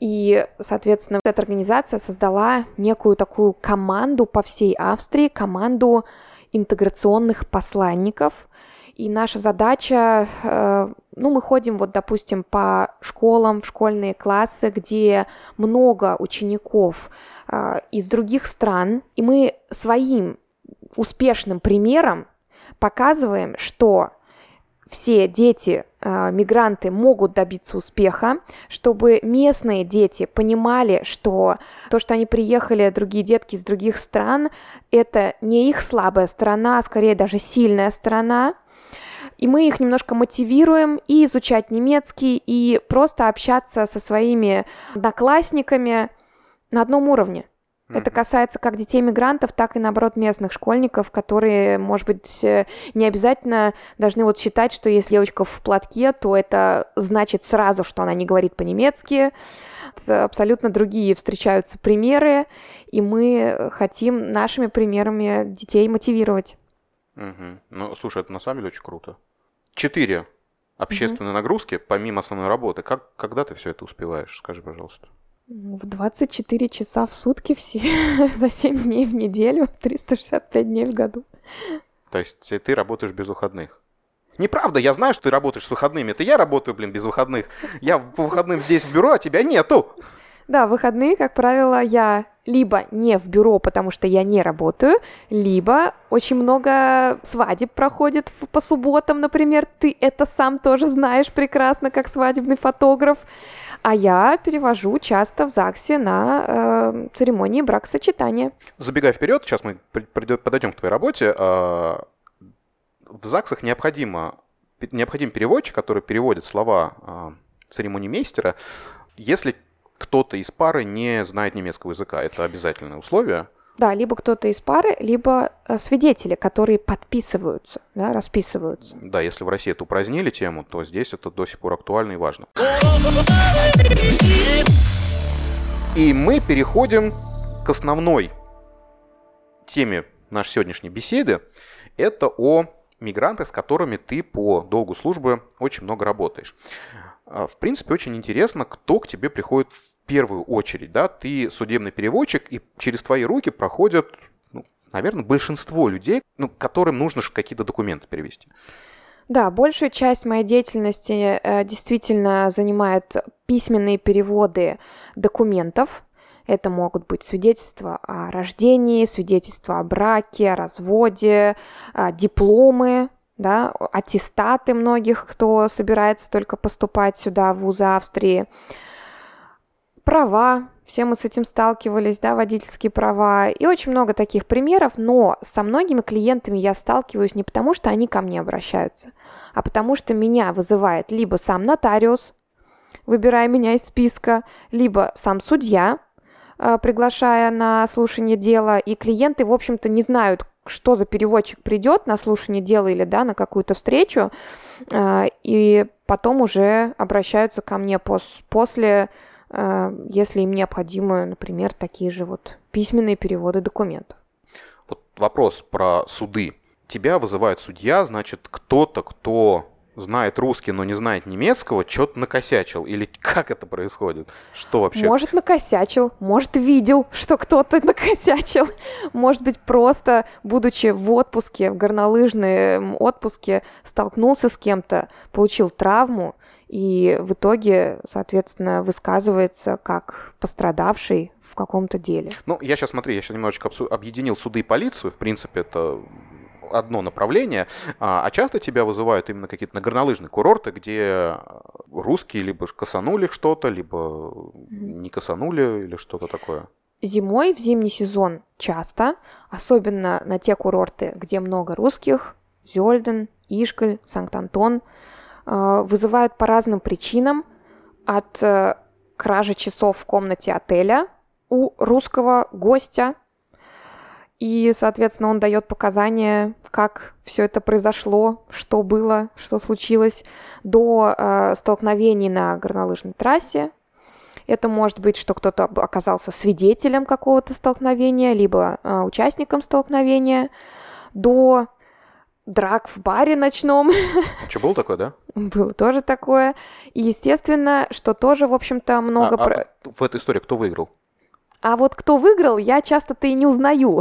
И, соответственно, эта организация создала некую такую команду по всей Австрии, команду интеграционных посланников. И наша задача, мы ходим, вот, допустим, по школам, в школьные классы, где много учеников из других стран, и мы своим успешным примером показываем, что все дети, мигранты могут добиться успеха, чтобы местные дети понимали, что то, что они приехали, другие детки из других стран, это не их слабая сторона, а скорее даже сильная сторона. И мы их немножко мотивируем и изучать немецкий, и просто общаться со своими одноклассниками на одном уровне. Это касается как детей-мигрантов, так и, наоборот, местных школьников, которые, может быть, не обязательно должны вот считать, что если девочка в платке, то это значит сразу, что она не говорит по-немецки. Абсолютно другие встречаются примеры, и мы хотим нашими примерами детей мотивировать. Угу. Ну, слушай, это на самом деле очень круто. 4 общественные нагрузки, помимо основной работы. Когда ты все это успеваешь? Скажи, пожалуйста. В 24 часа в сутки все, за 7 дней в неделю, 365 дней в году. То есть ты работаешь без выходных? Неправда, я знаю, что ты работаешь с выходными. Это я работаю, без выходных. Я по выходным здесь в бюро, а тебя нету. Да, в выходные, как правило, я либо не в бюро, потому что я не работаю, либо очень много свадеб проходит по субботам, например. Ты это сам тоже знаешь прекрасно, как свадебный фотограф. А я перевожу часто в ЗАГСе на церемонии бракосочетания. Забегая вперед, сейчас мы подойдем к твоей работе. В ЗАГСах необходим переводчик, который переводит слова церемонимейстера, если кто-то из пары не знает немецкого языка. Это обязательное условие. Да, либо кто-то из пары, либо свидетели, которые подписываются, да, расписываются. Да, если в России это упразднили тему, то здесь это до сих пор актуально и важно. И мы переходим к основной теме нашей сегодняшней беседы. Это о мигрантах, с которыми ты по долгу службы очень много работаешь. В принципе, очень интересно, кто к тебе приходит в первую очередь. Да? Ты судебный переводчик, и через твои руки проходят, наверное, большинство людей, которым нужно какие-то документы перевести. Да, большую часть моей деятельности действительно занимают письменные переводы документов. Это могут быть свидетельства о рождении, свидетельства о браке, о разводе, дипломы. Да, аттестаты многих, кто собирается только поступать сюда, в вузы Австрии. Права, все мы с этим сталкивались, да, водительские права. И очень много таких примеров, но со многими клиентами я сталкиваюсь не потому, что они ко мне обращаются, а потому что меня вызывает либо сам нотариус, выбирая меня из списка, либо сам судья, приглашая на слушание дела. И клиенты, в общем-то, не знают, что за переводчик придет на слушание дела или, да, на какую-то встречу, и потом уже обращаются ко мне после, если им необходимы, например, такие же вот письменные переводы документов. Вот вопрос про суды. Тебя вызывает судья, значит, кто-то, кто знает русский, но не знает немецкого, что-то накосячил? Или как это происходит? Что вообще? Может, накосячил, может, видел, что кто-то накосячил. Может быть, просто, будучи в отпуске, в горнолыжном отпуске, столкнулся с кем-то, получил травму, и в итоге, соответственно, высказывается как пострадавший в каком-то деле. Я сейчас немножечко объединил суды и полицию. В принципе, это одно направление, а часто тебя вызывают именно какие-то на горнолыжные курорты, где русские либо косанули что-то, либо не косанули, или что-то такое. Зимой, в зимний сезон часто, особенно на те курорты, где много русских, Зёльден, Ишгль, Санкт-Антон, вызывают по разным причинам: от кражи часов в комнате отеля у русского гостя, И, соответственно, он дает показания, как все это произошло, что было, что случилось до столкновений на горнолыжной трассе. Это может быть, что кто-то оказался свидетелем какого-то столкновения, либо участником столкновения, до драк в баре ночном. Что, было такое, да? Было тоже такое. И, естественно, что тоже, в общем-то, много... В этой истории кто выиграл? А вот кто выиграл, я часто-то и не узнаю.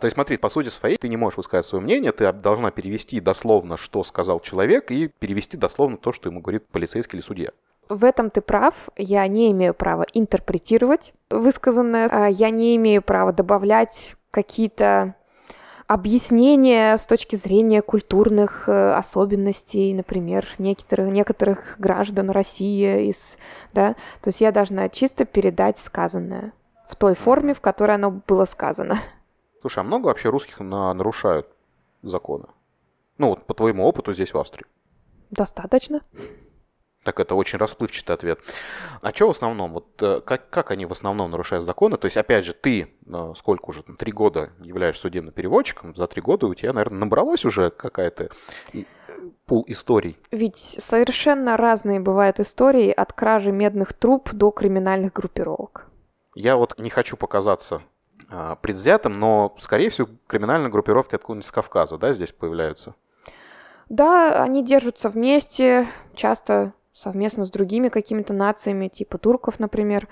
То есть, смотри, по сути своей ты не можешь высказать свое мнение, ты должна перевести дословно, что сказал человек, и перевести дословно то, что ему говорит полицейский или судья. В этом ты прав, я не имею права интерпретировать высказанное, я не имею права добавлять какие-то объяснения с точки зрения культурных особенностей, например, некоторых граждан России, да? То есть я должна чисто передать сказанное в той форме, в которой оно было сказано. Слушай, а много вообще русских нарушают законы? Ну вот по твоему опыту здесь в Австрии. Достаточно. Так это очень расплывчатый ответ. А что в основном? Вот как они в основном нарушают законы? То есть, опять же, ты сколько уже, 3 года являешься судебным переводчиком, за 3 года у тебя, наверное, набралась уже какая-то пул историй. Ведь совершенно разные бывают истории от кражи медных труб до криминальных группировок. Я вот не хочу показаться предвзятым, но, скорее всего, криминальные группировки откуда-нибудь с Кавказа, да, здесь появляются? Да, они держатся вместе, часто... совместно с другими какими-то нациями, типа турков, например.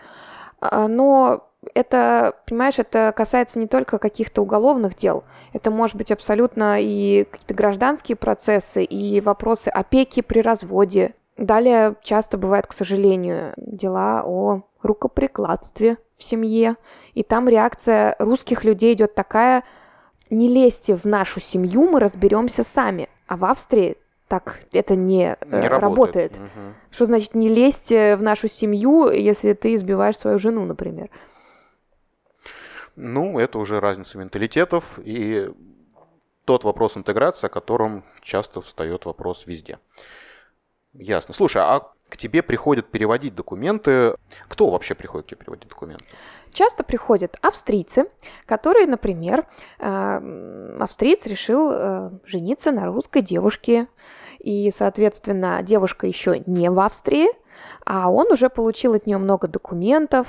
Но это, понимаешь, это касается не только каких-то уголовных дел. Это может быть абсолютно и какие-то гражданские процессы, и вопросы опеки при разводе. Далее часто бывают, к сожалению, дела о рукоприкладстве в семье. И там реакция русских людей идет такая: «Не лезьте в нашу семью, мы разберемся сами». А в Австрии так это не работает. Угу. Что значит не лезть в нашу семью, если ты избиваешь свою жену, например? Ну, это уже разница менталитетов и тот вопрос интеграции, о котором часто встает вопрос везде. Ясно. Слушай, а к тебе приходят переводить документы? Кто вообще приходит к тебе переводить документы? Часто приходят австрийцы, которые, например, австриец решил жениться на русской девушке. И, соответственно, девушка еще не в Австрии, а он уже получил от нее много документов,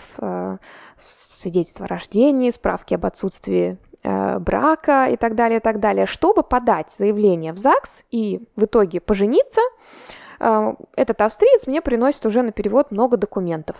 свидетельство о рождении, справки об отсутствии брака и так далее, чтобы подать заявление в ЗАГС и в итоге пожениться. Этот австриец мне приносит уже на перевод много документов.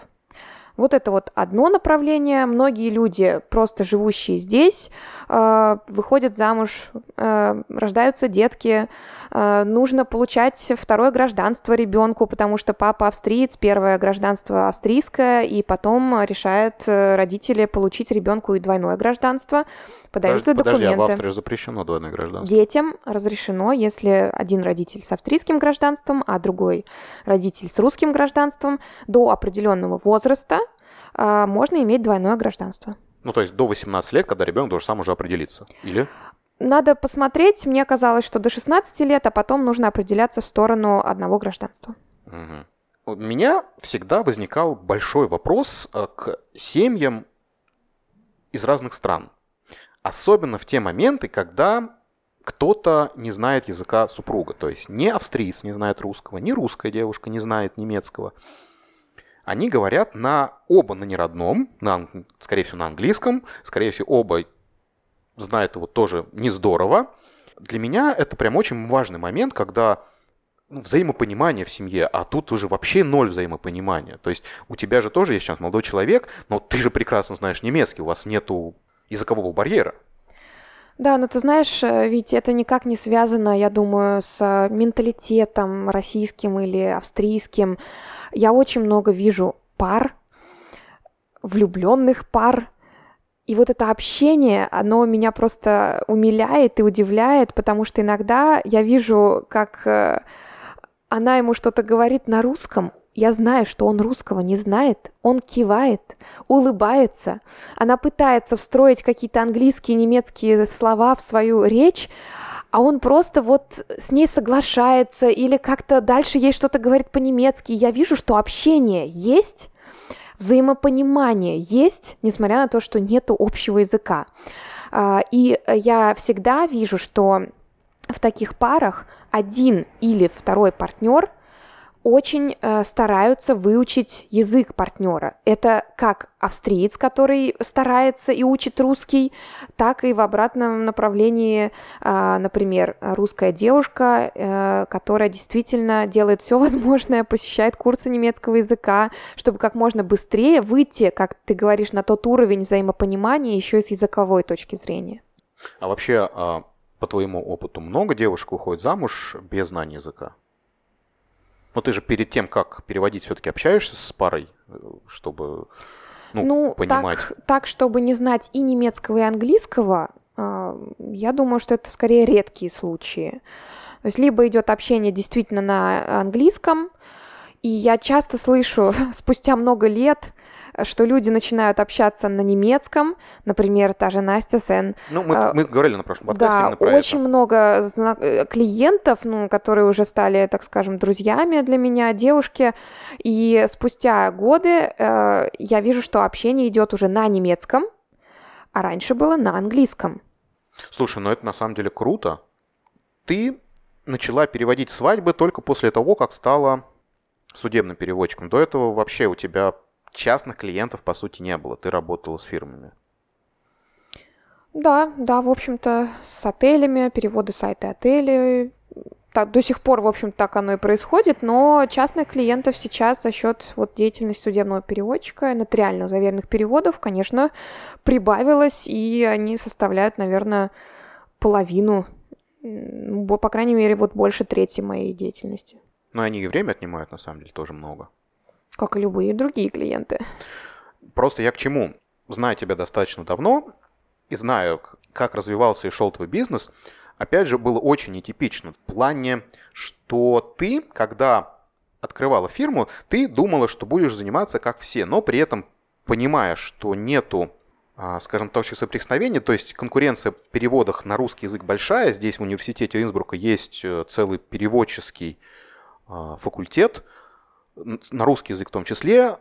Вот это вот одно направление. Многие люди, просто живущие здесь, выходят замуж, рождаются детки, нужно получать второе гражданство ребенку, потому что папа австриец, первое гражданство австрийское, и потом решают родители получить ребенку и двойное гражданство. Подаются документы. А в Австрии запрещено двойное гражданство? Детям разрешено, если один родитель с австрийским гражданством, а другой родитель с русским гражданством, до определенного возраста можно иметь двойное гражданство. Ну, то есть до 18 лет, когда ребенок должен сам уже определиться, или? Надо посмотреть. Мне казалось, что до 16 лет, а потом нужно определяться в сторону одного гражданства. Угу. У меня всегда возникал большой вопрос к семьям из разных стран. Особенно в те моменты, когда кто-то не знает языка супруга. То есть ни австриец не знает русского, ни русская девушка не знает немецкого. Они говорят оба на неродном, скорее всего, на английском. Скорее всего, оба знают его тоже не здорово. Для меня это прям очень важный момент, когда взаимопонимание в семье, а тут уже вообще ноль взаимопонимания. То есть у тебя же тоже есть сейчас молодой человек, но ты же прекрасно знаешь немецкий, у вас нету языкового барьера. Да, но ты знаешь, ведь это никак не связано, я думаю, с менталитетом российским или австрийским. Я очень много вижу пар, влюбленных пар, и вот это общение, оно меня просто умиляет и удивляет, потому что иногда я вижу, как она ему что-то говорит на русском. Я знаю, что он русского не знает, он кивает, улыбается, она пытается встроить какие-то английские, немецкие слова в свою речь, а он просто вот с ней соглашается или как-то дальше ей что-то говорит по-немецки. Я вижу, что общение есть, взаимопонимание есть, несмотря на то, что нету общего языка. И я всегда вижу, что в таких парах один или второй партнер очень стараются выучить язык партнера. Это как австриец, который старается и учит русский, так и в обратном направлении, например, русская девушка, которая действительно делает все возможное, посещает курсы немецкого языка, чтобы как можно быстрее выйти, как ты говоришь, на тот уровень взаимопонимания еще и с языковой точки зрения. А вообще, по твоему опыту, много девушек уходит замуж без знания языка? Но ты же перед тем, как переводить, все-таки общаешься с парой, чтобы понимать. Так, чтобы не знать и немецкого, и английского, я думаю, что это скорее редкие случаи. То есть либо идет общение действительно на английском, и я часто слышу спустя много лет, что люди начинают общаться на немецком, например, та же Настя Сен. Мы говорили на прошлом подкасте именно про это. Да, очень много клиентов, которые уже стали, так скажем, друзьями для меня, девушки, и спустя годы я вижу, что общение идет уже на немецком, а раньше было на английском. Слушай, это на самом деле круто. Ты начала переводить свадьбы только после того, как стала судебным переводчиком. До этого вообще у тебя частных клиентов, по сути, не было. Ты работала с фирмами. Да, в общем-то, с отелями, переводы сайта отелей. Так, до сих пор, в общем-то, так оно и происходит, но частных клиентов сейчас за счет деятельности судебного переводчика, нотариально заверенных переводов, конечно, прибавилось, и они составляют, наверное, половину, по крайней мере, больше трети моей деятельности. Но они и время отнимают, на самом деле, тоже много. Как и любые другие клиенты. Просто я к чему? Знаю тебя достаточно давно и знаю, как развивался и шел твой бизнес. Опять же, было очень нетипично в плане, что ты, когда открывала фирму, ты думала, что будешь заниматься как все, но при этом понимая, что нету, скажем, точек соприкосновения, то есть конкуренция в переводах на русский язык большая. Здесь в университете Инсбрука есть целый переводческий факультет, на русский язык в том числе,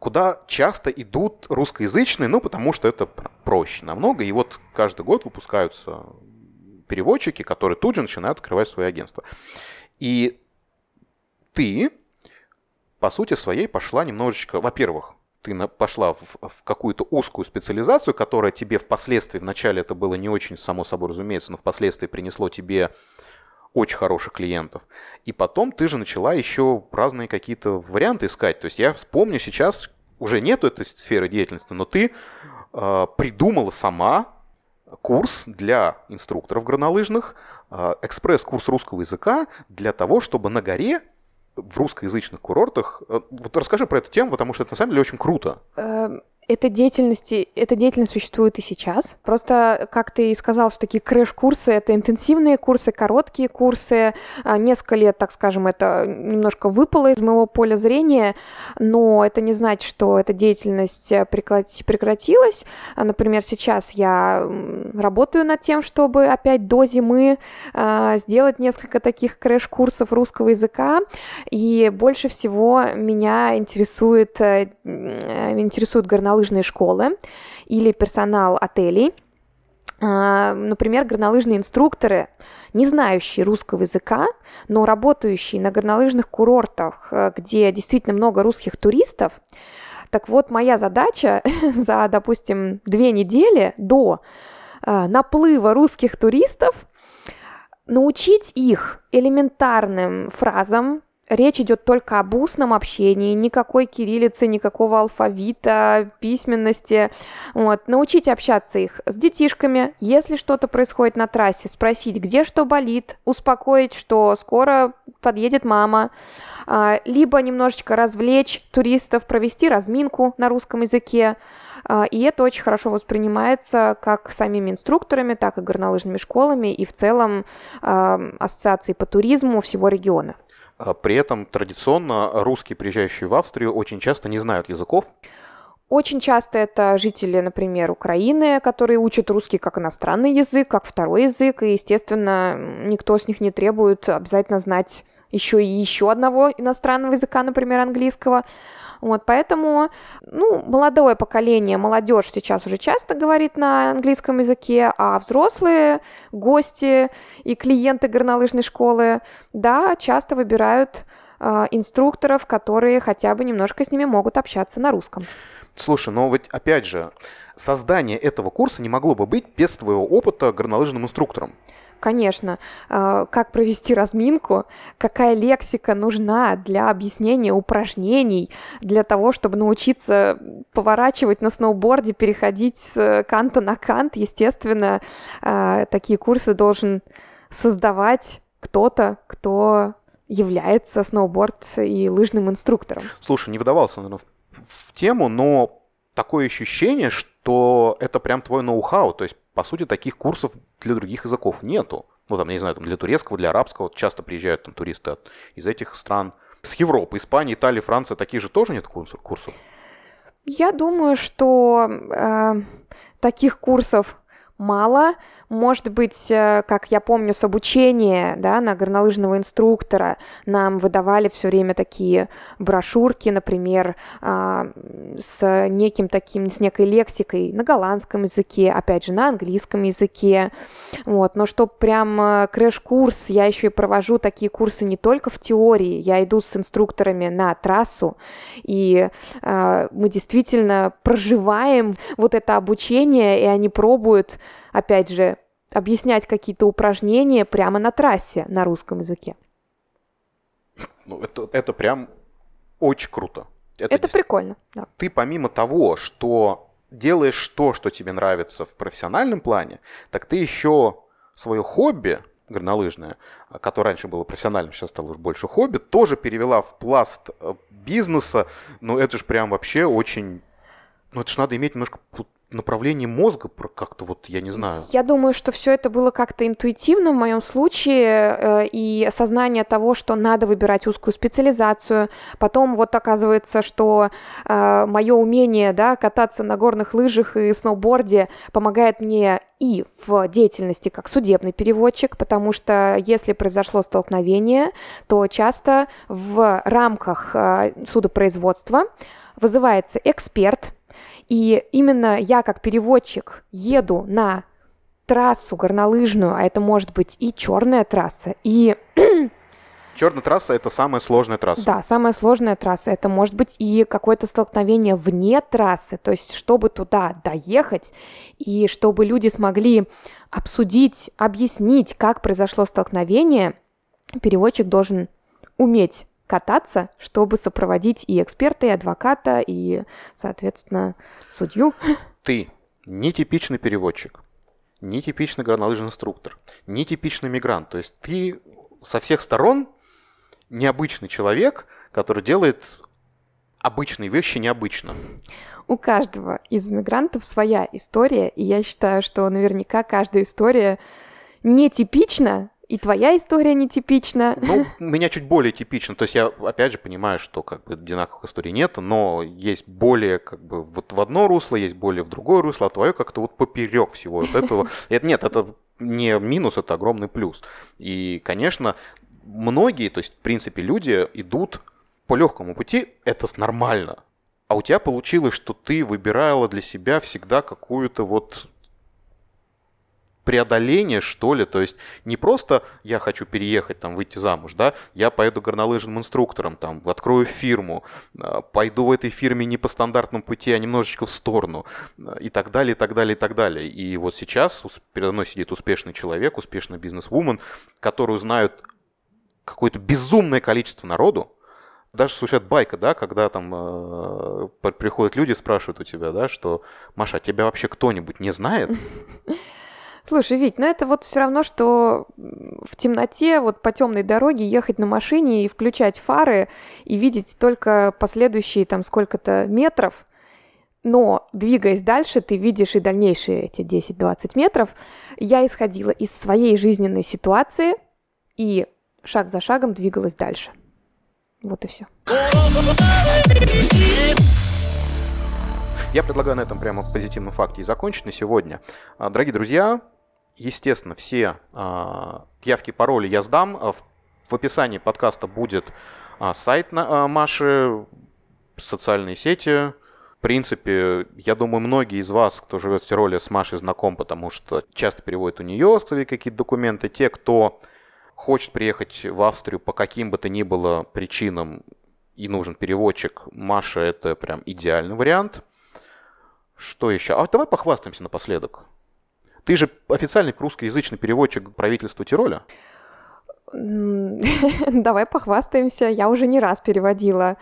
куда часто идут русскоязычные, потому что это проще намного. И каждый год выпускаются переводчики, которые тут же начинают открывать свои агентства. И ты, по сути своей, пошла немножечко... Во-первых, ты пошла в какую-то узкую специализацию, которая тебе впоследствии, вначале это было не очень, само собой разумеется, но впоследствии принесло тебе очень хороших клиентов. И потом ты же начала еще разные какие-то варианты искать. То есть я вспомню, сейчас уже нету этой сферы деятельности, но ты придумала сама курс для инструкторов горнолыжных, экспресс-курс русского языка для того, чтобы на горе в русскоязычных курортах... Расскажи про эту тему, потому что это на самом деле очень круто. Эта деятельность существует и сейчас. Просто, как ты и сказал, что такие крэш-курсы — это интенсивные курсы, короткие курсы. Несколько лет, так скажем, это немножко выпало из моего поля зрения, но это не значит, что эта деятельность прекратилась. Например, сейчас я работаю над тем, чтобы опять до зимы сделать несколько таких крэш-курсов русского языка. И больше всего меня интересуют горнолыжные школы или персонал отелей. Например, горнолыжные инструкторы, не знающие русского языка, но работающие на горнолыжных курортах, где действительно много русских туристов. Так вот, моя задача за, допустим, 2 недели до наплыва русских туристов научить их элементарным фразам. Речь идет только об устном общении, никакой кириллицы, никакого алфавита, письменности. Научить общаться их с детишками. Если что-то происходит на трассе, спросить, где что болит, успокоить, что скоро подъедет мама. Либо немножечко развлечь туристов, провести разминку на русском языке. И это очень хорошо воспринимается как самими инструкторами, так и горнолыжными школами и в целом ассоциацией по туризму всего региона. При этом традиционно русские, приезжающие в Австрию, очень часто не знают языков. Очень часто это жители, например, Украины, которые учат русский как иностранный язык, как второй язык, и, естественно, никто с них не требует обязательно знать еще одного иностранного языка, например, английского. Вот, поэтому, молодое поколение, молодежь сейчас уже часто говорит на английском языке, а взрослые, гости и клиенты горнолыжной школы, да, часто выбирают инструкторов, которые хотя бы немножко с ними могут общаться на русском. Слушай, ведь опять же, создание этого курса не могло бы быть без твоего опыта горнолыжным инструктором. Конечно. Как провести разминку, какая лексика нужна для объяснения упражнений, для того, чтобы научиться поворачивать на сноуборде, переходить с канта на кант. Естественно, такие курсы должен создавать кто-то, кто является сноуборд и лыжным инструктором. Слушай, не вдавался, наверное, в тему, но такое ощущение, что это прям твой ноу-хау, то есть, по сути, таких курсов для других языков нету. Для турецкого, для арабского. Часто приезжают туристы из этих стран. С Европы, Испании, Италии, Франции таких же тоже нет курсов? Я думаю, что таких курсов мало. Может быть, как я помню, с обучения на горнолыжного инструктора нам выдавали все время такие брошюрки, например, с некой лексикой на голландском языке, опять же, на английском языке. Вот. Но что прям крэш-курс, я еще и провожу такие курсы не только в теории, я иду с инструкторами на трассу, и мы действительно проживаем вот это обучение, и они пробуют, опять же, объяснять какие-то упражнения прямо на трассе на русском языке. Это прям очень круто. Это прикольно, да. Ты помимо того, что делаешь то, что тебе нравится в профессиональном плане, так ты еще свое хобби горнолыжное, которое раньше было профессиональным, сейчас стало уже больше хобби, тоже перевела в пласт бизнеса. Это же прям вообще очень... это же надо иметь немножко... направление мозга как-то, я не знаю. Я думаю, что все это было как-то интуитивно в моем случае, и осознание того, что надо выбирать узкую специализацию. Потом оказывается, что мое умение кататься на горных лыжах и сноуборде помогает мне и в деятельности как судебный переводчик, потому что если произошло столкновение, то часто в рамках судопроизводства вызывается эксперт. И именно я, как переводчик, еду на трассу горнолыжную, а это может быть и черная трасса, и... Черная трасса – это самая сложная трасса. Да, самая сложная трасса. Это может быть и какое-то столкновение вне трассы, то есть чтобы туда доехать, и чтобы люди смогли обсудить, объяснить, как произошло столкновение, переводчик должен уметь кататься, чтобы сопроводить и эксперта, и адвоката, и, соответственно, судью. Ты нетипичный переводчик, нетипичный горнолыжный инструктор, нетипичный мигрант. То есть ты со всех сторон необычный человек, который делает обычные вещи необычно. У каждого из мигрантов своя история, и я считаю, что наверняка каждая история нетипична, и твоя история нетипична. У меня чуть более типично. То есть я, опять же, понимаю, что одинаковых историй нет, но есть более в одно русло, есть более в другое русло, а твое как-то поперек всего этого. Нет, это не минус, это огромный плюс. И, конечно, многие, то есть, в принципе, люди идут по легкому пути, это нормально. А у тебя получилось, что ты выбирала для себя всегда какую-то преодоление, что ли, то есть не просто я хочу переехать, выйти замуж, я поеду горнолыжным инструктором, открою фирму, пойду в этой фирме не по стандартному пути, а немножечко в сторону, и так далее, и так далее, и так далее. И сейчас передо мной сидит успешный человек, успешный бизнес-вумен, которую знают какое-то безумное количество народу. Даже существует байка, когда приходят люди, спрашивают у тебя, что Маша, тебя вообще кто-нибудь не знает? Слушай, Вить, это все равно, что в темноте, по темной дороге ехать на машине и включать фары и видеть только последующие сколько-то метров, но, двигаясь дальше, ты видишь и дальнейшие эти 10-20 метров. Я исходила из своей жизненной ситуации и шаг за шагом двигалась дальше. Вот и все. Я предлагаю на этом прямо позитивном факте и закончить на сегодня. Дорогие друзья, естественно, все явки, пароли я сдам в В описании подкаста будет сайт Маши, социальные сети. В принципе, я думаю, многие из вас, кто живет в Тироле, с Машей знаком, потому что часто переводят у нее какие-то документы. Те, кто хочет приехать в Австрию по каким бы то ни было причинам и нужен переводчик, Маша – это прям идеальный вариант. Что еще? А давай похвастаемся напоследок. Ты же официальный русскоязычный переводчик правительства Тироля. Давай похвастаемся. Я уже не раз переводила,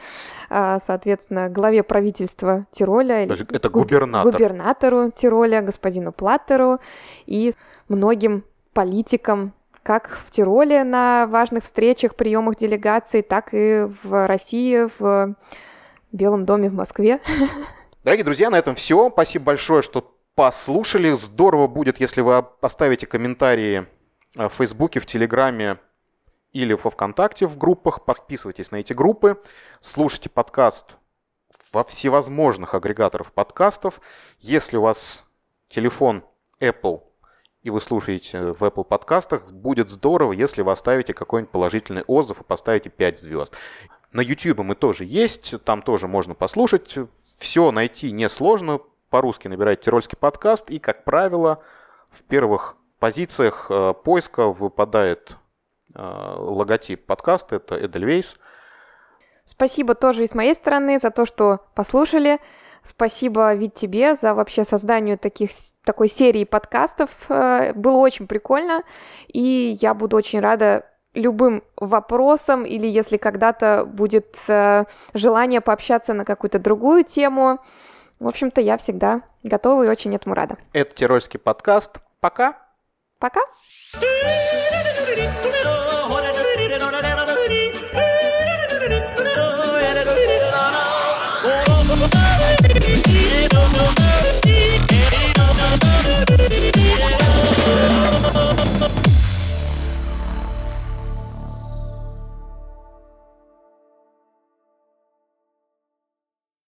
соответственно, главе правительства Тироля. Это губернатор. Губернатору Тироля, господину Платтеру и многим политикам, как в Тироле на важных встречах, приемах делегаций, так и в России, в Белом доме в Москве. Дорогие друзья, на этом все. Спасибо большое, что послушали. Здорово будет, если вы оставите комментарии в Фейсбуке, в Телеграме или во Вконтакте в группах. Подписывайтесь на эти группы. Слушайте подкаст во всевозможных агрегаторах подкастов. Если у вас телефон Apple и вы слушаете в Apple подкастах, будет здорово, если вы оставите какой-нибудь положительный отзыв и поставите 5 звезд. На YouTube мы тоже есть, там тоже можно послушать. Все найти несложно. По-русски набирайте «Тирольский подкаст», и, как правило, в первых позициях поиска выпадает логотип подкаста, это Эдельвейс. Спасибо тоже и с моей стороны за то, что послушали. Спасибо, Вить, тебе за вообще создание такой серии подкастов. Было очень прикольно, и я буду очень рада любым вопросам, или если когда-то будет желание пообщаться на какую-то другую тему. В общем-то, я всегда готова и очень этому рада. Это Тирольский подкаст. Пока! Пока!